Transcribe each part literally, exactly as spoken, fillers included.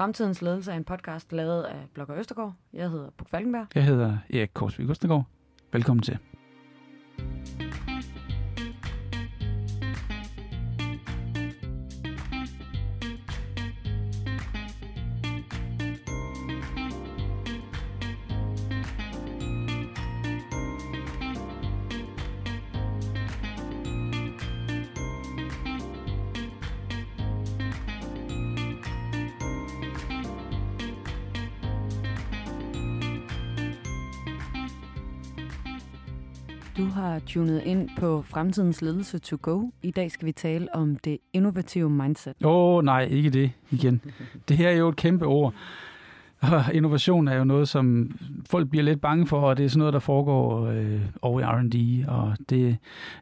Fremtidens ledelse er en podcast lavet af Blogger Østergaard. Jeg hedder Puk Falkenberg. Jeg hedder Erik Korsvik Østergaard. Velkommen til. Du har tunet ind på Fremtidens Ledelse to go. I dag skal vi tale om det innovative mindset. Åh oh, nej, ikke det igen. Det her er jo et kæmpe ord. Og innovation er jo noget, som folk bliver lidt bange for, og det er sådan noget, der foregår øh, over i R and D. Og det,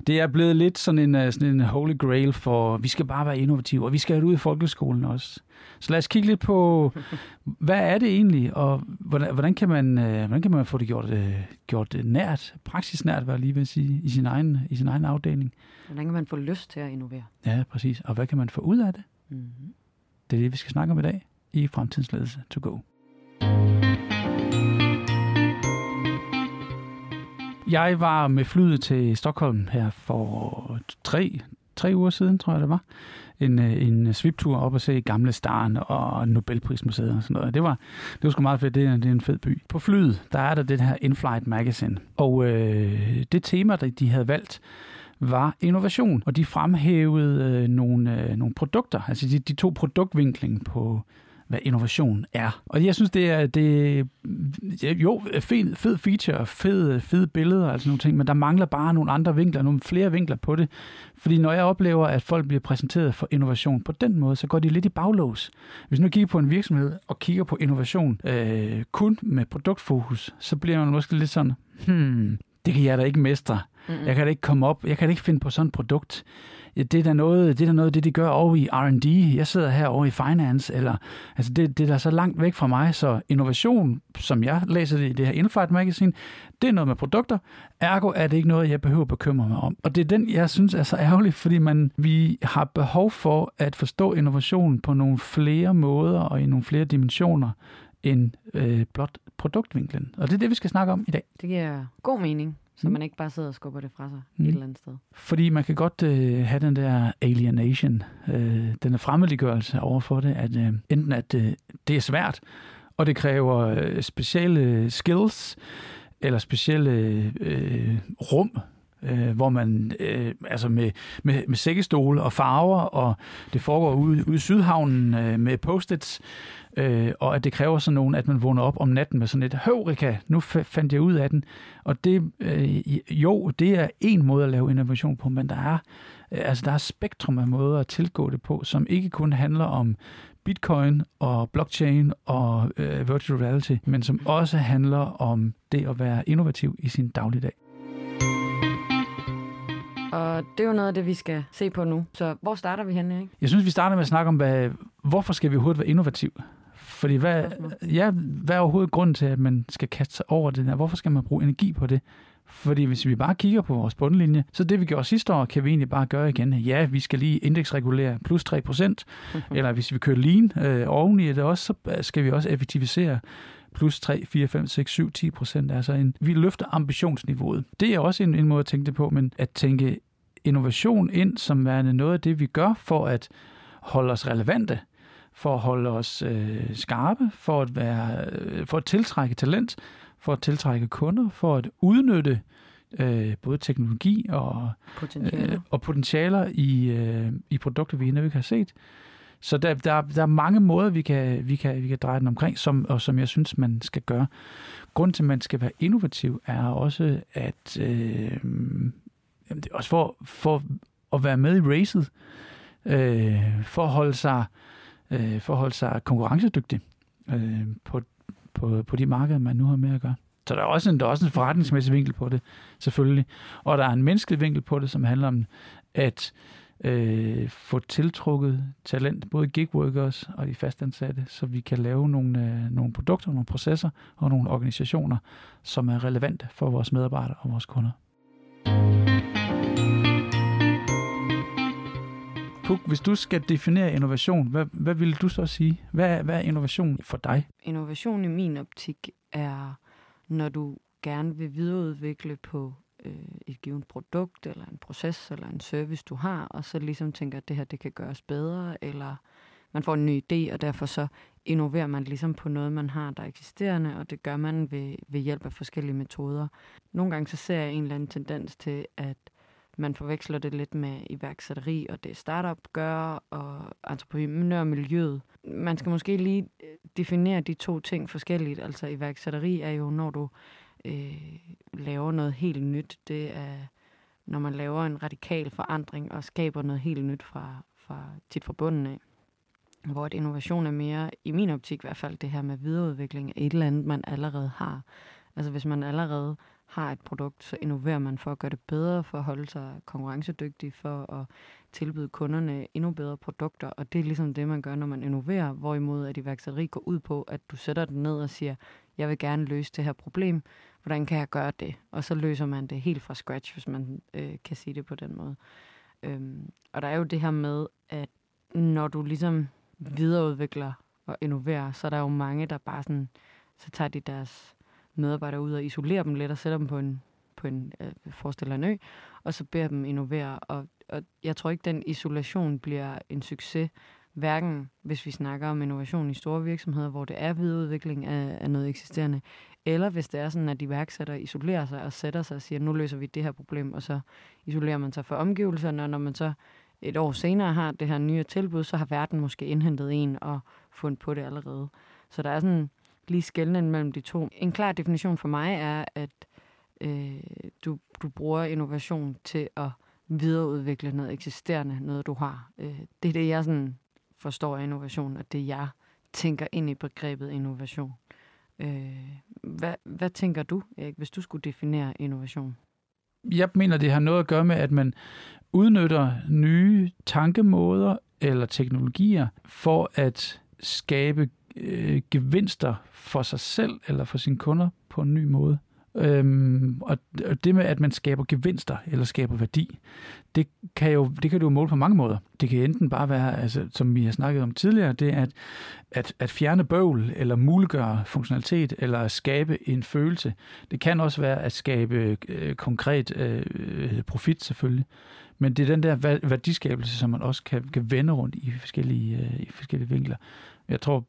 det er blevet lidt sådan en, sådan en holy grail for, vi skal bare være innovative, og vi skal have det ud i folkeskolen også. Så lad os kigge lidt på, hvad er det egentlig, og hvordan, hvordan, kan, man, øh, hvordan kan man få det gjort, øh, gjort nært, praksisnært, hvad jeg lige vil sige, i sin egen, i sin egen afdeling. Hvordan kan man få lyst til at innovere? Ja, præcis. Og hvad kan man få ud af det? Mm-hmm. Det er det, vi skal snakke om i dag i Fremtidens Ledelse to go. Jeg var med flyet til Stockholm her for tre, tre uger siden, tror jeg det var. En, en sviptur op og se Gamle Starne og Nobelprismuseet og sådan noget. Det var, det var sgu meget fedt. Det er, det er en fed by. På flyet, der er der det her InFlight-magasin. Og øh, det tema, der de havde valgt, var innovation. Og de fremhævede øh, nogle, øh, nogle produkter. Altså de, de tog produktvinkling på hvad innovation er. Og jeg synes, det er det, jo, fed, fed feature, fede, fede billeder, altså nogle ting, men der mangler bare nogle andre vinkler, nogle flere vinkler på det. Fordi når jeg oplever, at folk bliver præsenteret for innovation på den måde, så går de lidt i baglås. Hvis nu kigger på en virksomhed og kigger på innovation øh, kun med produktfokus, så bliver man måske lidt sådan, hmm, det kan jeg da ikke mestre. Mm-hmm. Jeg kan da ikke komme op, jeg kan da ikke finde på sådan et produkt. Det er da noget, det er da noget, det de gør over i R and D. Jeg sidder her over i finance, eller altså det, det er da så langt væk fra mig, så innovation, som jeg læser det i det her InFlight Magazine, det er noget med produkter. Ergo er det ikke noget, jeg behøver at bekymre mig om. Og det er den, jeg synes er så ærgerlig, fordi man, vi har behov for at forstå innovation på nogle flere måder og i nogle flere dimensioner end øh, blot produktvinklen. Og det er det, vi skal snakke om i dag. Det giver god mening. Så man ikke bare sidder og skubber det fra sig mm. et eller andet sted. Fordi man kan godt øh, have den der alienation, øh, den der fremmedliggørelse overfor det, at øh, enten at øh, det er svært, og det kræver øh, specielle skills, eller specielle øh, rum, øh, hvor man øh, altså med, med, med sækkestole og farver, og det foregår ude, ude i Sydhavnen øh, med post-its, Øh, og at det kræver sådan nogen, at man vågner op om natten med sådan et, høvrika, nu f- fandt jeg ud af den. Og det, øh, jo, det er en måde at lave innovation på, men der er, øh, altså der er spektrum af måder at tilgå det på, som ikke kun handler om bitcoin og blockchain og øh, virtual reality, men som også handler om det at være innovativ i sin dagligdag. Og det er jo noget af det, vi skal se på nu. Så hvor starter vi henne, ikke? Jeg synes, vi starter med at snakke om, hvad, hvorfor skal vi overhovedet være innovativ? Fordi hvad, ja, hvad er overhovedet grunden til, at man skal kaste sig over det der? Hvorfor skal man bruge energi på det? Fordi hvis vi bare kigger på vores bundlinje, så det vi gjorde sidste år, kan vi egentlig bare gøre igen. Ja, vi skal lige indeksregulere plus tre procent, mm-hmm. eller hvis vi kører lean øh, oveni det også, så skal vi også effektivisere plus tre, fire, fem, seks, syv, ti procent. Altså en, vi løfter ambitionsniveauet. Det er også en, en måde at tænke det på, men at tænke innovation ind som værende noget af det, vi gør for at holde os relevante, for at holde os øh, skarpe, for at, være, øh, for at tiltrække talent, for at tiltrække kunder, for at udnytte øh, både teknologi og potentialer, øh, og potentialer i, øh, i produkter, vi endnu ikke har set. Så der, der, der er mange måder, vi kan, vi kan, vi kan dreje den omkring, som, og som jeg synes, man skal gøre. Grunden til, at man skal være innovativ, er også, at øh, også for, for at være med i racet, øh, for at holde sig øh, for at holde sig konkurrencedygtig øh, på, på, på de markeder, man nu har med at gøre. Så der er også en, der er også en forretningsmæssig vinkel på det, selvfølgelig. Og der er en menneskelig vinkel på det, som handler om, at Øh, få tiltrukket talent, både gigworkers og de fastansatte, så vi kan lave nogle, øh, nogle produkter, nogle processer og nogle organisationer, som er relevante for vores medarbejdere og vores kunder. Puk, hvis du skal definere innovation, hvad, hvad vil du så sige? Hvad er, hvad er innovation for dig? Innovation i min optik er, når du gerne vil videreudvikle på øh, et givet produkt, eller en proces, eller en service, du har, og så ligesom tænker, at det her det kan gøres bedre, eller man får en ny idé, og derfor så innoverer man ligesom på noget, man har, der er eksisterende, og det gør man ved, ved hjælp af forskellige metoder. Nogle gange så ser jeg en eller anden tendens til, at man forveksler det lidt med iværksætteri, og det startup gør, og entreprenørmiljøet. Man skal måske lige definere de to ting forskelligt. Altså iværksætteri er jo, når du øh, laver noget helt nyt. Det er, når man laver en radikal forandring og skaber noget helt nyt fra, fra tit fra bunden af. Hvor et innovation er mere, i min optik i hvert fald, det her med videreudvikling af et eller andet, man allerede har. Altså hvis man allerede har et produkt, så innoverer man for at gøre det bedre, for at holde sig konkurrencedygtig, for at tilbyde kunderne endnu bedre produkter, og det er ligesom det, man gør, når man innoverer, hvorimod at iværksætteri går ud på, at du sætter den ned og siger, jeg vil gerne løse det her problem, hvordan kan jeg gøre det? Og så løser man det helt fra scratch, hvis man øh, kan sige det på den måde. Øhm, og der er jo det her med, at når du ligesom videreudvikler og innoverer, så er der jo mange, der bare sådan, så tager de deres medarbejdere ud og isolerer dem lidt og sætter dem på en, på en øh, forestiller en ø, og så beder dem innovere. Og, og jeg tror ikke, den isolation bliver en succes, hverken hvis vi snakker om innovation i store virksomheder, hvor det er videreudvikling af, af noget eksisterende, eller hvis det er sådan, at iværksættere isolerer sig og sætter sig og siger, nu løser vi det her problem, og så isolerer man sig fra omgivelserne, og når man så et år senere har det her nye tilbud, så har verden måske indhentet en og fundet på det allerede. Så der er sådan lige skelnen mellem de to. En klar definition for mig er, at øh, du, du bruger innovation til at videreudvikle noget eksisterende, noget du har. Øh, det er det, jeg sådan forstår af innovation, og det jeg tænker ind i begrebet innovation. Øh, hvad, hvad tænker du, Erik, hvis du skulle definere innovation? Jeg mener, det har noget at gøre med, at man udnytter nye tankemåder eller teknologier for at skabe øh, gevinster for sig selv eller for sine kunder på en ny måde. Øhm, og det med, at man skaber gevinster eller skaber værdi, det kan jo det kan du jo måle på mange måder. Det kan enten bare være, altså, som vi har snakket om tidligere, det er at, at, at fjerne bøvl eller muliggøre funktionalitet eller skabe en følelse. Det kan også være at skabe øh, konkret øh, profit selvfølgelig, men det er den der værdiskabelse, som man også kan, kan vende rundt i forskellige, øh, i forskellige vinkler. Jeg tror,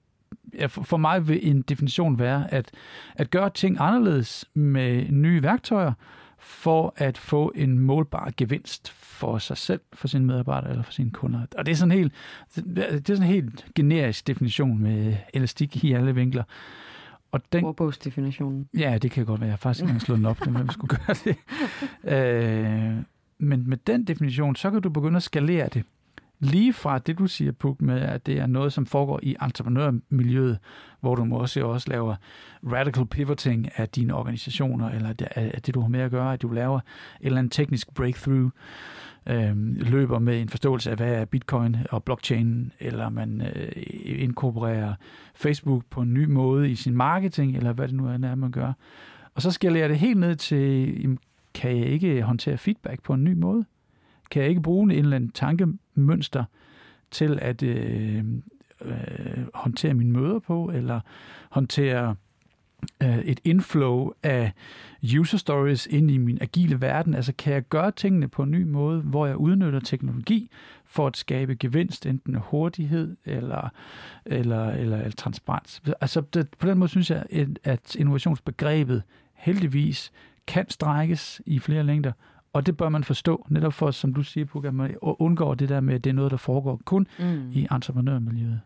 for mig vil en definition være at, at gøre ting anderledes med nye værktøjer for at få en målbar gevinst for sig selv, for sine medarbejdere eller for sine kunder. Og det er sådan en helt, det er sådan en helt generisk definition med elastik i alle vinkler. Og den ordbogsdefinitionen. Ja, det kan godt være. Jeg har faktisk ikke slået den op, men vi skulle gøre det. Øh, men med den definition, så kan du begynde at skalere det. Lige fra det, du siger, Puk, med, at det er noget, som foregår i entreprenørmiljøet, hvor du måske også laver radical pivoting af dine organisationer, eller af det, du har med at gøre, at du laver et eller andet teknisk breakthrough, øh, løber med en forståelse af, hvad er bitcoin og blockchain, eller man øh, inkorporerer Facebook på en ny måde i sin marketing, eller hvad det nu er, man gør. Og så skalerer det helt ned til, kan jeg ikke håndtere feedback på en ny måde? Kan jeg ikke bruge en eller anden tankemønster til at øh, øh, håndtere mine møder på, eller håndtere øh, et inflow af user stories ind i min agile verden? Altså kan jeg gøre tingene på en ny måde, hvor jeg udnytter teknologi for at skabe gevinst, enten hurtighed eller, eller, eller, eller transparens? Altså det, på den måde synes jeg, at innovationsbegrebet heldigvis kan strækkes i flere længder, og det bør man forstå, netop for, som du siger, Puk, at man undgår det der med, at det er noget, der foregår kun mm. i entreprenørmiljøet.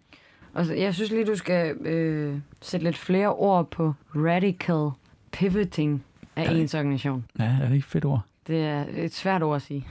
Altså, jeg synes lige, du skal øh, sætte lidt flere ord på radical pivoting af ja, ens organisation. Ja, er det ikke fedt ord? Det er et svært ord at sige.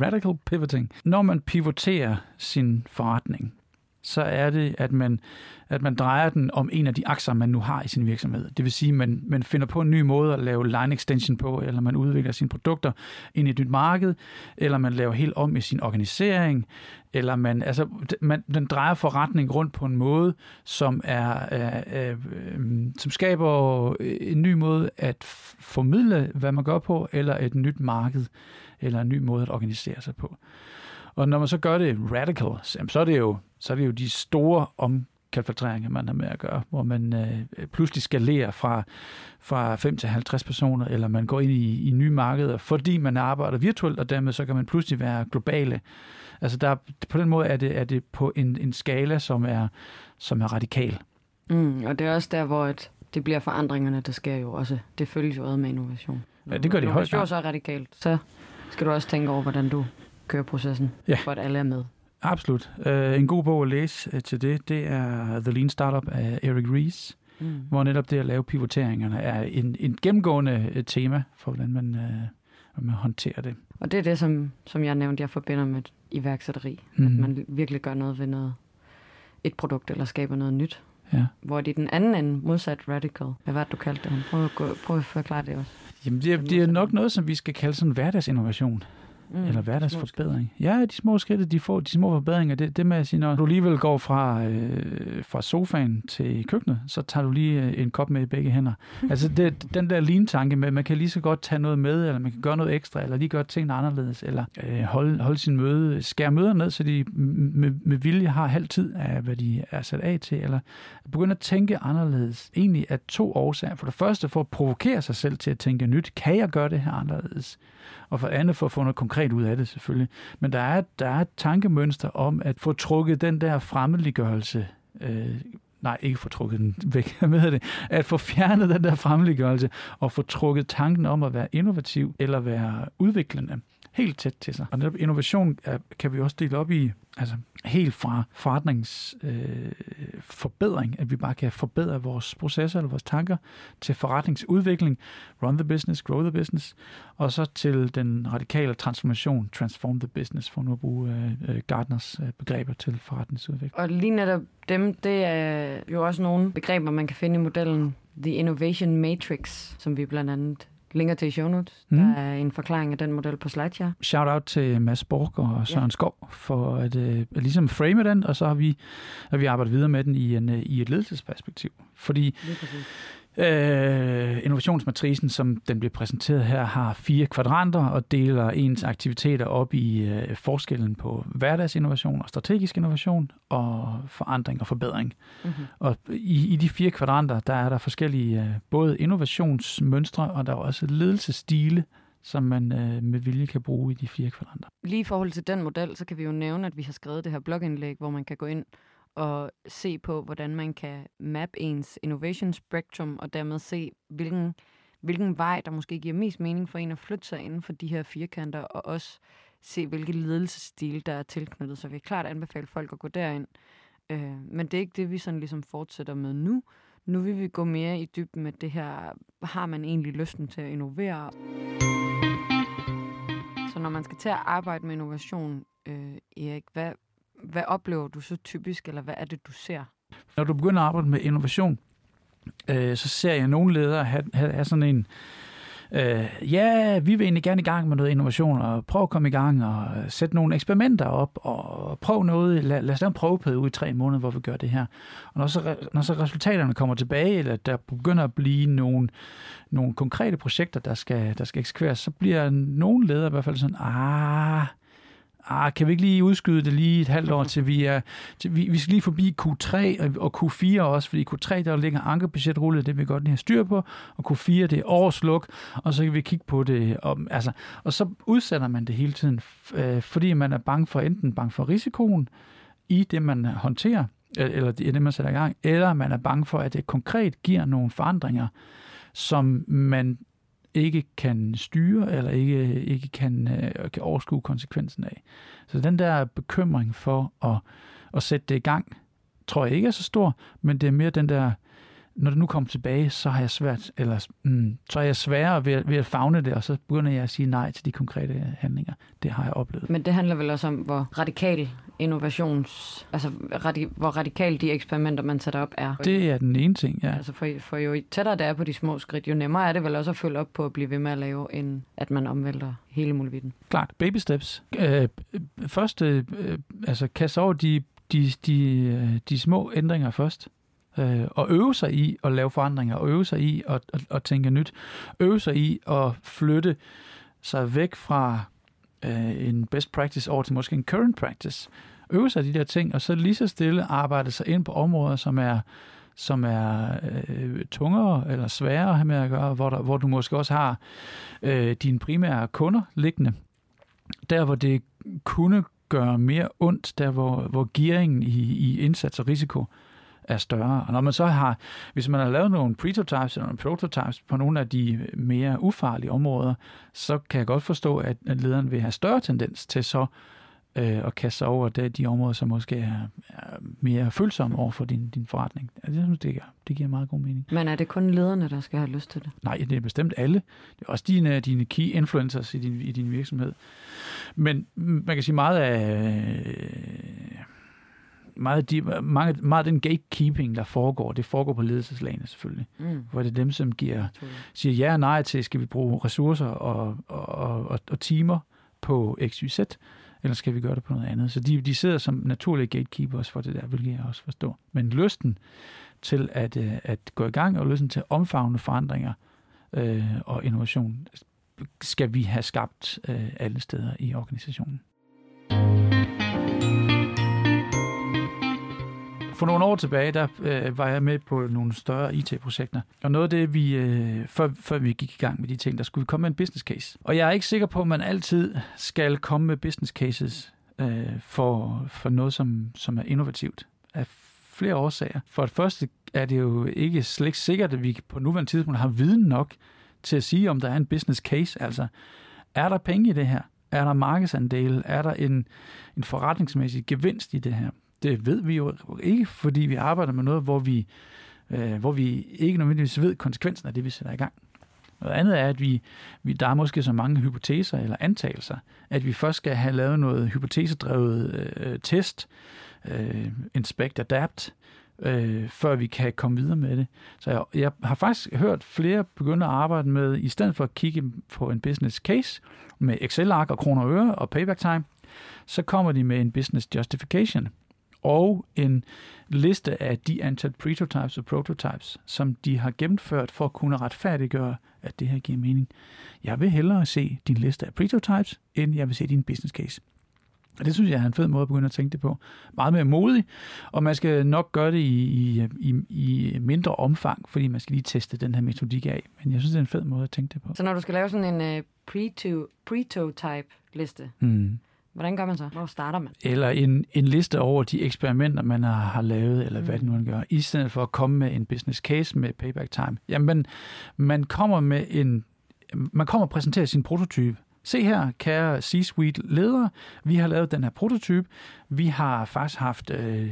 Radical pivoting. Når man pivoterer sin forretning, så er det, at man, at man drejer den om en af de akser, man nu har i sin virksomhed. Det vil sige, at man, man finder på en ny måde at lave line extension på, eller man udvikler sine produkter ind i et nyt marked, eller man laver helt om i sin organisering, eller man, altså, man den drejer forretning rundt på en måde, som, er, øh, øh, som skaber en ny måde at formidle, hvad man gør på, eller et nyt marked, eller en ny måde at organisere sig på. Og når man så gør det radical, så er det jo, så er det jo de store omkalfatreringer, man har med at gøre, hvor man øh, pludselig skalerer fra, fra fem til halvtreds personer, eller man går ind i, i nye markeder, fordi man arbejder virtuelt, og dermed så kan man pludselig være globale. Altså der, på den måde er det, er det på en, en skala, som er, som er radikal. Mm, og det er også der, hvor et, det bliver forandringerne, der sker jo også. Det følges jo ad med innovation. Ja, det gør det i høj grad. Når du så radikalt, så skal du også tænke over, hvordan du kører processen, ja, for at alle er med. Absolut. Uh, en god bog at læse uh, til det, det er The Lean Startup af Eric Ries, mm. hvor netop det at lave pivoteringerne er en, en gennemgående uh, tema for, hvordan man, uh, man håndterer det. Og det er det, som, som jeg nævnte, jeg forbinder med iværksætteri. Mm. At man virkelig gør noget ved noget, et produkt eller skaber noget nyt. Ja. Hvor det er den anden ende, modsat radical. Hvad var det, du kaldte det? Prøv at, gå, prøv at forklare det også. Jamen, det er, det er nok noget, som vi skal kalde sådan hverdagsinnovation. Mm, eller hverdagsforbedring. Ja, de små skridt, de får de små forbedringer. Det, det med at sige, når du alligevel går fra, øh, fra sofaen til køkkenet, så tager du lige en kop med i begge hænder. Altså det, den der lean-tanke med, at man kan lige så godt tage noget med, eller man kan gøre noget ekstra, eller lige gøre tingene anderledes, eller øh, holde, holde sin møde, skære møder ned, så de med, med vilje har halv tid af, hvad de er sat af til, eller begynde at tænke anderledes. Egentlig af to årsager. For det første for at provokere sig selv til at tænke nyt. Kan jeg gøre det her anderledes? Og for andet for at få noget konkret ud af det selvfølgelig. Men der er, der er et tankemønster om at få trukket den der fremmedliggørelse, øh, nej, ikke få trukket den væk, hvad hedder det, at få fjernet den der fremmedliggørelse og få trukket tanken om at være innovativ eller være udviklende helt tæt til sig. Og netop innovation kan vi også dele op i, altså helt fra forretningsforbedring, øh, at vi bare kan forbedre vores processer eller vores tanker, til forretningsudvikling, run the business, grow the business, og så til den radikale transformation, transform the business, for nu at bruge øh, Gartners øh, begreber til forretningsudvikling. Og lige netop dem, det er jo også nogle begreber, man kan finde i modellen The Innovation Matrix, som vi blandt andet linker til i show notes. Mm. Der er en forklaring af den model på slideshare. Shout out til Mads Borg og Søren Skov for at, at ligesom frame den, og så har vi, at vi arbejdet videre med den i, en, i et ledelsesperspektiv. Fordi øh, innovationsmatricen, som den bliver præsenteret her, har fire kvadranter og deler ens aktiviteter op i øh, forskellen på hverdagsinnovation og strategisk innovation og forandring og forbedring. Mm-hmm. Og i, i de fire kvadranter, der er der forskellige øh, både innovationsmønstre, og der er også ledelsesstile, som man øh, med vilje kan bruge i de fire kvadranter. Lige i forhold til den model, så kan vi jo nævne, at vi har skrevet det her blogindlæg, hvor man kan gå ind og se på, hvordan man kan mappe ens innovation spectrum, og dermed se, hvilken, hvilken vej, der måske giver mest mening for en at flytte sig inden for de her firkanter, og også se, hvilke ledelsesstil, der er tilknyttet. Så vi kan klart anbefale folk at gå derind. Øh, men det er ikke det, vi sådan ligesom fortsætter med nu. Nu vil vi gå mere i dybden med det her, har man egentlig lysten til at innovere? Så når man skal til at arbejde med innovation, øh, Erik, hvad Hvad oplever du så typisk, eller hvad er det, du ser? Når du begynder at arbejde med innovation, øh, så ser jeg nogle ledere have, have sådan en, øh, ja, vi vil egentlig gerne i gang med noget innovation, og prøv at komme i gang, og sætte nogle eksperimenter op, og prøv noget, lad, lad os lave en prøveperiode ud i tre måneder, hvor vi gør det her. Og når så, når så resultaterne kommer tilbage, eller der begynder at blive nogle, nogle konkrete projekter, der skal, der skal eksekveres, så bliver nogle ledere i hvert fald sådan, ah... Ah, kan vi ikke lige udskyde det lige et halvt år, til vi er... Til vi, vi skal lige forbi Q tre og Q fire også, fordi Q tre, der ligger ankerbudgetrullet, det vil vi godt lige have styr på, og Q fire, det er årsluk, og så kan vi kigge på det. Og, altså, og så udsætter man det hele tiden, øh, fordi man er bange for, enten bange for risikoen i det, man håndterer, eller det, man sætter i gang, eller man er bange for, at det konkret giver nogle forandringer, som man ikke kan styre, eller ikke, ikke kan, øh, kan overskue konsekvensen af. Så den der bekymring for at, at sætte det i gang, tror jeg ikke er så stor, men det er mere den der, når det nu kommer tilbage, så har jeg svært, eller mm, så er jeg sværere ved, ved at favne det, og så begynder jeg at sige nej til de konkrete handlinger. Det har jeg oplevet. Men det handler vel også om, hvor radikal innovations, altså radi, hvor radikale de eksperimenter, man sætter op, er. Det er den ene ting, ja. Altså for, for jo tættere det er på de små skridt, jo nemmere er det vel også at følge op på at blive ved med at lave, end at man omvælter hele muligheden. Klart, baby steps. Øh, først, øh, altså kaste over de, de, de, de små ændringer først. Og øve sig i at lave forandringer, og øve sig i at, at, at tænke nyt, øve sig i at flytte sig væk fra øh, en best practice over til måske en current practice. Øve sig de der ting, og så lige så stille arbejde sig ind på områder, som er, som er øh, tungere eller sværere at have med at gøre, hvor, der, hvor du måske også har øh, dine primære kunder liggende. Der, hvor det kunne gøre mere ondt, der hvor, hvor gearingen i, i indsats og risiko er større. Og når man så har, hvis man har lavet nogle prototypes eller nogle prototypes på nogle af de mere ufarlige områder, så kan jeg godt forstå, at lederen vil have større tendens til så øh, at kaste sig over det, de områder, som måske er, er mere følsomme over for din, din forretning. Altså, jeg synes, det, det giver meget god mening. Men er det kun lederne, der skal have lyst til det? Nej, det er bestemt alle. Det er også dine, dine key influencers i din, i din virksomhed. Men man kan sige meget af... Øh, Meget, de, mange, meget den gatekeeping, der foregår, det foregår på ledelseslagene selvfølgelig. Mm. Hvor det er dem, som giver, siger ja og nej til, skal vi bruge ressourcer og, og, og, og timer på X Y Z, eller skal vi gøre det på noget andet? Så de, de sidder som naturlige gatekeepers for det der, hvilket jeg også forstår. Men lysten til at, at gå i gang og lysten til omfavnende forandringer øh, og innovation, skal vi have skabt øh, alle steder i organisationen. For nogle år tilbage, der øh, var jeg med på nogle større I T-projekter. Og noget af det, vi, øh, før, før vi gik i gang med de ting, der skulle vi komme med en business case. Og jeg er ikke sikker på, at man altid skal komme med business cases øh, for, for noget, som, som er innovativt. Af flere årsager. For det første er det jo ikke slet sikkert, at vi på nuværende tidspunkt har viden nok til at sige, om der er en business case. Altså, er der penge i det her? Er der markedsandele? Er der en, en forretningsmæssig gevinst i det her? Det ved vi jo ikke, fordi vi arbejder med noget, hvor vi, øh, hvor vi ikke nødvendigvis ved konsekvensen af det, vi sætter i gang. Noget andet er, at vi, vi, der er måske så mange hypoteser eller antagelser, at vi først skal have lavet noget hypotesedrevet øh, test, øh, inspect, adapt, øh, før vi kan komme videre med det. Så jeg, jeg har faktisk hørt flere begynde at arbejde med, i stedet for at kigge på en business case med Excel-ark og kroner og øre og payback time, så kommer de med en business justification og en liste af de antal prototypes og prototypes, som de har gennemført for at kunne retfærdiggøre, at det her giver mening. Jeg vil hellere se din liste af prototypes, end jeg vil se din business case. Og det synes jeg er en fed måde at begynde at tænke det på. Meget mere modig, og man skal nok gøre det i, i, i, i mindre omfang, fordi man skal lige teste den her metodik af. Men jeg synes, det er en fed måde at tænke det på. Så når du skal lave sådan en uh, pre-to, prototype-liste, mm. hvordan gør man så? Hvor starter man? Eller en, en liste over de eksperimenter, man har, har lavet, eller mm. hvad det nu gør, i stedet for at komme med en business case med payback time. Jamen, man kommer med en, man kommer og præsenterer sin prototype. Se her, kære C-suite-ledere, vi har lavet den her prototype. Vi har faktisk haft øh,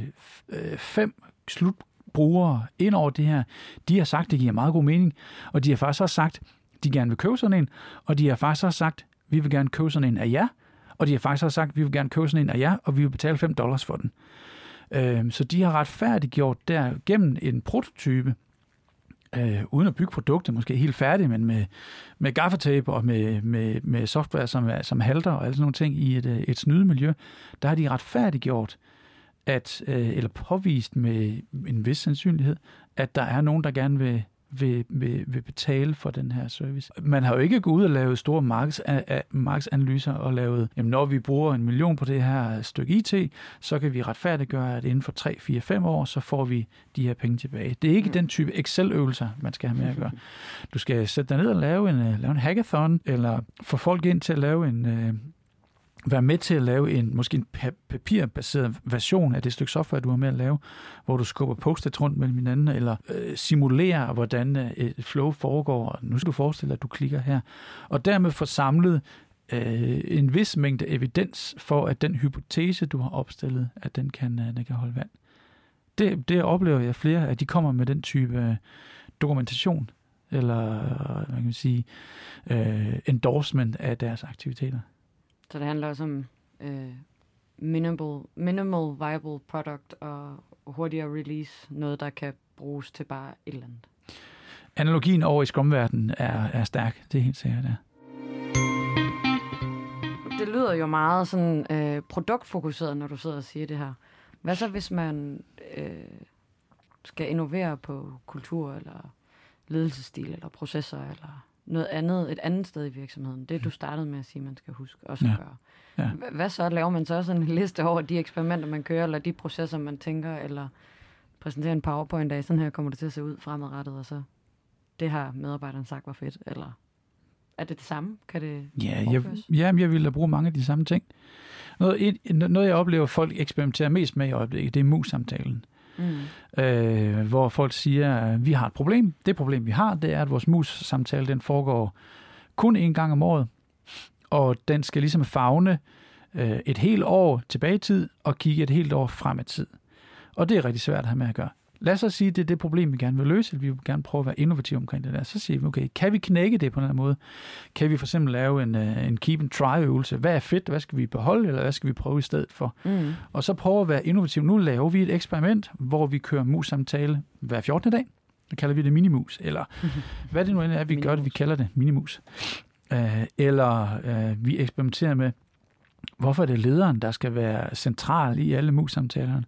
øh, fem slutbrugere ind over det her. De har sagt, det giver meget god mening, og de har faktisk også sagt, de gerne vil købe sådan en, og de har faktisk også sagt, vi vil gerne købe sådan en af jer. Og de har faktisk også sagt, at vi vil gerne købe sådan en af jer, og vi vil betale fem dollars for den. Øh, så de har retfærdiggjort der gennem en prototype, øh, uden at bygge produktet, måske helt færdigt, men med, med gaffatape og med, med, med software, som, som halter og alle sådan nogle ting i et, et snydemiljø, der har de retfærdiggjort, at, øh, eller påvist med en vis sandsynlighed, at der er nogen, der gerne vil Vil, vil, vil betale for den her service. Man har jo ikke gået ud og lavet store markedsanalyser og lavet, jamen når vi bruger en million på det her stykke I T, så kan vi retfærdiggøre, at inden for tre, fire, fem år, så får vi de her penge tilbage. Det er ikke mm. den type Excel-øvelser, man skal have med at gøre. Du skal sætte dig ned og lave en, lave en hackathon, eller få folk ind til at lave en... Øh, Vær med til at lave en måske en papirbaseret version af det stykke software, du har med at lave, hvor du skubber post-it rundt mellem hinanden, eller øh, simulerer, hvordan et øh, flow foregår, og nu skal du forestille dig, at du klikker her. Og dermed få samlet øh, en vis mængde evidens for, at den hypotese, du har opstillet, at den kan, øh, den kan holde vand. Det, det oplever jeg flere, at de kommer med den type øh, dokumentation, eller hvad kan man sige, øh, endorsement af deres aktiviteter. Så det handler også om øh, minimal, minimal viable product og hurtigere release, noget der kan bruges til bare et eller andet. Analogien over i Scrum-verdenen er, er stærk, det er helt sikkert, ja. Det lyder jo meget sådan øh, produktfokuseret, når du sidder og siger det her. Hvad så hvis man øh, skal innovere på kultur eller ledelsesstil eller processer eller noget andet, et andet sted i virksomheden. Det, du startede med at sige, man skal huske også at gøre. Ja. Ja. Hvad så? Laver man så sådan en liste over de eksperimenter, man kører, eller de processer, man tænker, eller præsenterer en PowerPoint af, sådan her kommer det til at se ud fremadrettet, og så det har medarbejderen sagt var fedt, eller er det det samme? Kan det ja, jeg, ja, jeg ville da bruge mange af de samme ting. Noget, noget jeg oplever, folk eksperimenterer mest med i øjeblikket, det er mus-samtalen. Mm. Øh, hvor folk siger, at vi har et problem. Det problem, vi har, det er, at vores mus-samtale, den foregår kun en gang om året, og den skal ligesom favne øh, et helt år tilbage i tid, og kigge et helt år frem i tid. Og det er rigtig svært at have med at gøre. Lad os så sige, at det er det problem, vi gerne vil løse, at vi vil gerne prøve at være innovative omkring det der. Så siger vi, okay, kan vi knække det på en eller anden måde? Kan vi for eksempel lave en, en keep and try-øvelse? Hvad er fedt? Hvad skal vi beholde? Eller hvad skal vi prøve i stedet for? Mm. Og så prøve at være innovative. Nu laver vi et eksperiment, hvor vi kører mus-samtale hver fjortende dag. Så kalder vi det minimus. Eller hvad det nu er, vi gør det, vi kalder det minimus. Øh, eller øh, vi eksperimenterer med, hvorfor er det lederen, der skal være central i alle mus-samtalerne?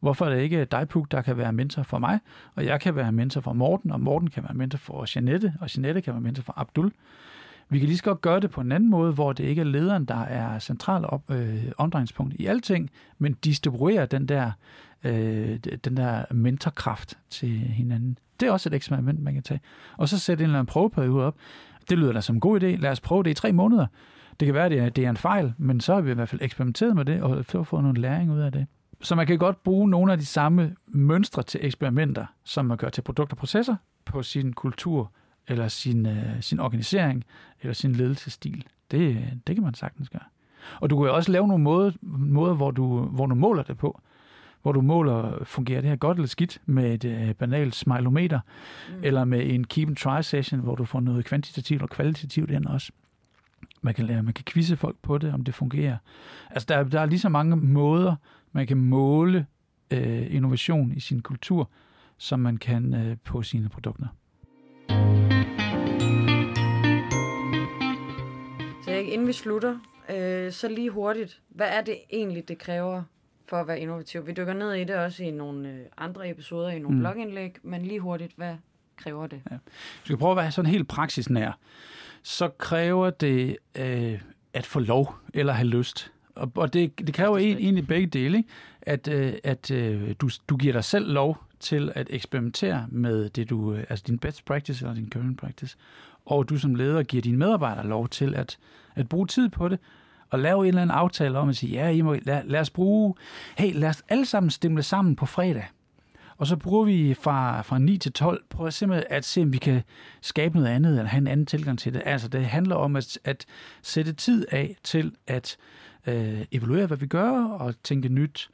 Hvorfor er det ikke dig, Puk, der kan være mentor for mig, og jeg kan være mentor for Morten, og Morten kan være mentor for Jeanette, og Jeanette kan være mentor for Abdul. Vi kan lige så godt gøre det på en anden måde, hvor det ikke er lederen, der er central op, øh, omdrejningspunkt i alting, men distribuerer den der, øh, den der mentorkraft til hinanden. Det er også et eksperiment, man kan tage. Og så sætte en eller anden prøveperiode op. Det lyder da som en god idé. Lad os prøve det i tre måneder. Det kan være, at det er en fejl, men så har vi i hvert fald eksperimenteret med det, og fået noget læring ud af det. Så man kan godt bruge nogle af de samme mønstre til eksperimenter, som man gør til produkter og processer, på sin kultur, eller sin, øh, sin organisering, eller sin ledelsesstil. Det, det kan man sagtens gøre. Og du kan jo også lave nogle måder, måder hvor, du, hvor du måler det på. Hvor du måler, fungerer det her godt eller skidt, med et øh, banalt smilometer, mm. eller med en keep and try session, hvor du får noget kvantitativt og kvalitativt ind også. Man kan, man kan quizze folk på det, om det fungerer. Altså, der, der er lige så mange måder, man kan måle øh, innovation i sin kultur, som man kan øh, på sine produkter. Så inden vi slutter, øh, så lige hurtigt. Hvad er det egentlig, det kræver for at være innovativ? Vi dykker ned i det også i nogle andre episoder, i nogle mm. blogindlæg, men lige hurtigt, hvad kræver det? Ja. Vi skal prøve at være sådan helt praksisnær. Så kræver det øh, at få lov eller have lyst. Og, og det, det kræver egentlig begge dele, ikke? At, øh, at øh, du, du giver dig selv lov til at eksperimentere med det du, øh, altså din best practice eller din current practice, og du som leder giver dine medarbejdere lov til at, at bruge tid på det, og lave en eller anden aftale om at sige, ja, I må, lad, lad os bruge, hey, lad os alle sammen stemme sammen på fredag. Og så bruger vi fra, fra ni til tolv, prøver simpelthen at se, om vi kan skabe noget andet, eller have en anden tilgang til det. Altså, det handler om at, at sætte tid af til at øh, evaluere, hvad vi gør, og tænke nyt,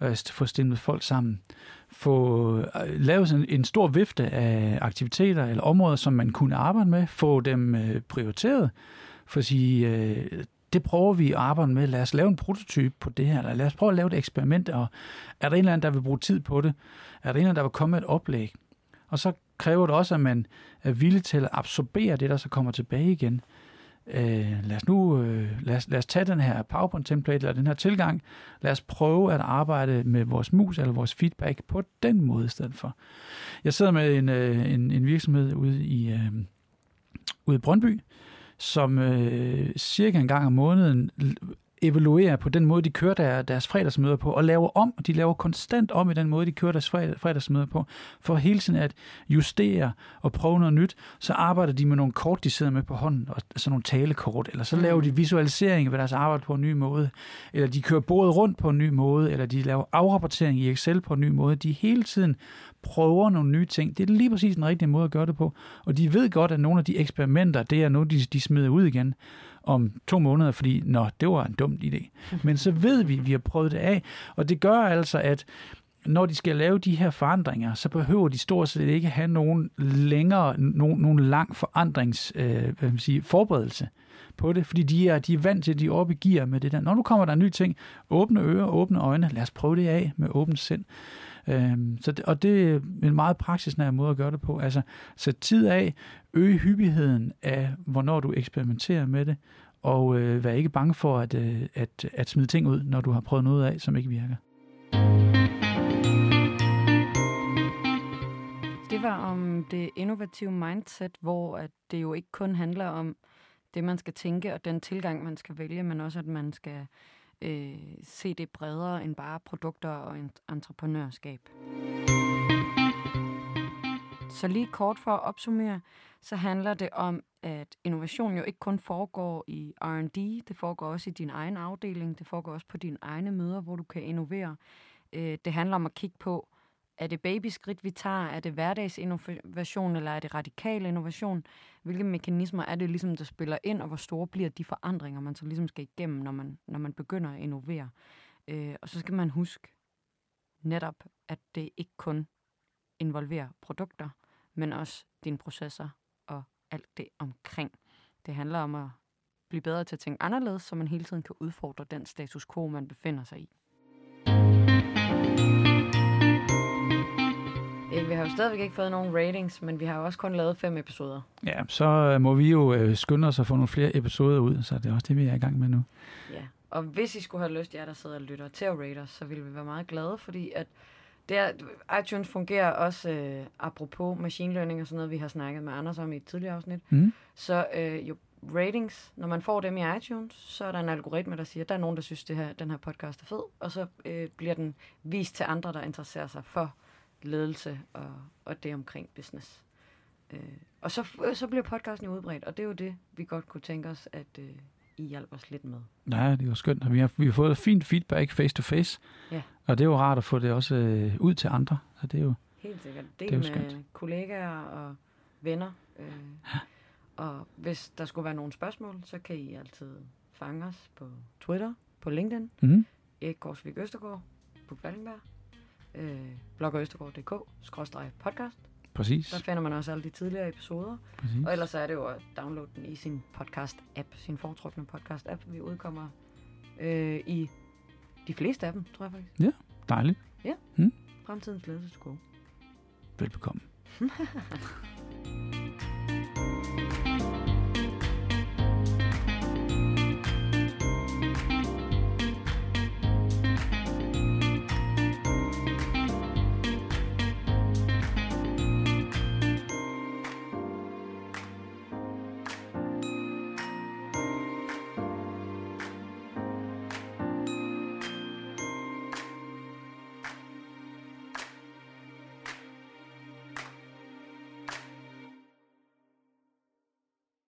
øh, få stemmet folk sammen. Få øh, lavet en, en stor vifte af aktiviteter eller områder, som man kunne arbejde med. Få dem øh, prioriteret. For at sige, øh, det prøver vi at arbejde med. Lad os lave en prototype på det her, eller lad os prøve at lave et eksperiment, og er der en eller anden, der vil bruge tid på det? Er der en eller anden, der vil komme med et oplæg? Og så kræver det også, at man er villig til at absorbere det, der så kommer tilbage igen. Øh, lad os nu øh, lad os, lad os tage den her PowerPoint-template, eller den her tilgang. Lad os prøve at arbejde med vores mus, eller vores feedback, på den måde i stedet for. Jeg sidder med en, øh, en, en virksomhed ude i, øh, ude i Brøndby, som øh, cirka en gang om måneden evaluerer på den måde, de kører der, deres fredagsmøder på, og laver om, de laver konstant om i den måde, de kører deres fredag, fredagsmøder på, for hele tiden at justere og prøve noget nyt. Så arbejder de med nogle kort, de sidder med på hånden, og sådan nogle talekort, eller så laver de visualisering ved deres arbejde på en ny måde, eller de kører bordet rundt på en ny måde, eller de laver afrapportering i Excel på en ny måde. De hele tiden prøver nogle nye ting. Det er lige præcis den rigtige måde at gøre det på, og de ved godt, at nogle af de eksperimenter, det er noget, de, de smider ud igen om to måneder, fordi, nå, det var en dum idé. Men så ved vi, at vi har prøvet det af, og det gør altså, at når de skal lave de her forandringer, så behøver de stort set ikke have nogen længere, nogen, nogen lang forandrings, øh, hvad kan man sige, forberedelse på det, fordi de er, de er vant til, at de opgiver med det der. Når nu kommer der en ny ting, åbne ører, åbne øjne, lad os prøve det af med åbent sind. Øhm, så det, og det er en meget praksisnær måde at gøre det på. Altså, sæt tid af, øge hyppigheden af, hvornår du eksperimenterer med det, og øh, vær ikke bange for at, øh, at, at smide ting ud, når du har prøvet noget af, som ikke virker. Det var om det innovative mindset, hvor at det jo ikke kun handler om det, man skal tænke og den tilgang, man skal vælge, men også, at man skal øh, se det bredere end bare produkter og entreprenørskab. Så lige kort for at opsummere, så handler det om, at innovation jo ikke kun foregår i R og D, det foregår også i din egen afdeling, det foregår også på dine egne møder, hvor du kan innovere. Det handler om at kigge på, er det babyskridt, vi tager? Er det hverdagsinnovation, eller er det radikal innovation? Hvilke mekanismer er det, ligesom, der spiller ind, og hvor store bliver de forandringer, man så ligesom skal igennem, når man, når man begynder at innovere? Og så skal man huske netop, at det ikke kun involverer produkter, men også dine processer og alt det omkring. Det handler om at blive bedre til at tænke anderledes, så man hele tiden kan udfordre den status quo, man befinder sig i. Vi har jo stadigvæk ikke fået nogen ratings, men vi har jo også kun lavet fem episoder. Ja, så må vi jo skynde os at få nogle flere episoder ud, så det er også det, vi er i gang med nu. Ja, og hvis I skulle have lyst, jer der sidder og lytter til at rate os, så ville vi være meget glade, fordi at der, iTunes fungerer også øh, apropos machine learning og sådan noget, vi har snakket med Anders om i et tidligere afsnit. Mm. Så øh, jo, ratings, når man får dem i iTunes, så er der en algoritme, der siger, at der er nogen, der synes, det her, den her podcast er fed, og så øh, bliver den vist til andre, der interesserer sig for ledelse og, og det omkring business. Øh, og så, så bliver podcasten jo udbredt, og det er jo det, vi godt kunne tænke os, at øh, I hjælper os lidt med. Nej, det er jo skønt. Vi har, vi har fået fint feedback face to face, ja. Og det er jo rart at få det også øh, ud til andre. Så det er jo helt sikkert. Det, det er med skønt. Kollegaer og venner. Øh, ja. Og hvis der skulle være nogle spørgsmål, så kan I altid fange os på Twitter, på LinkedIn, mm-hmm. Erik Korsvik Østergaard, Puk Falkenberg, Øh, bloggerøstergaard punktum d k skråstreg podcast. Præcis. Der finder man også alle de tidligere episoder. Præcis. Og ellers er det jo at downloade den i sin podcast-app, sin foretrukne podcast-app. Vi udkommer øh, i de fleste af dem, tror jeg faktisk. Ja, dejligt. Ja, hmm. Fremtidens ledelse. Velbekomme.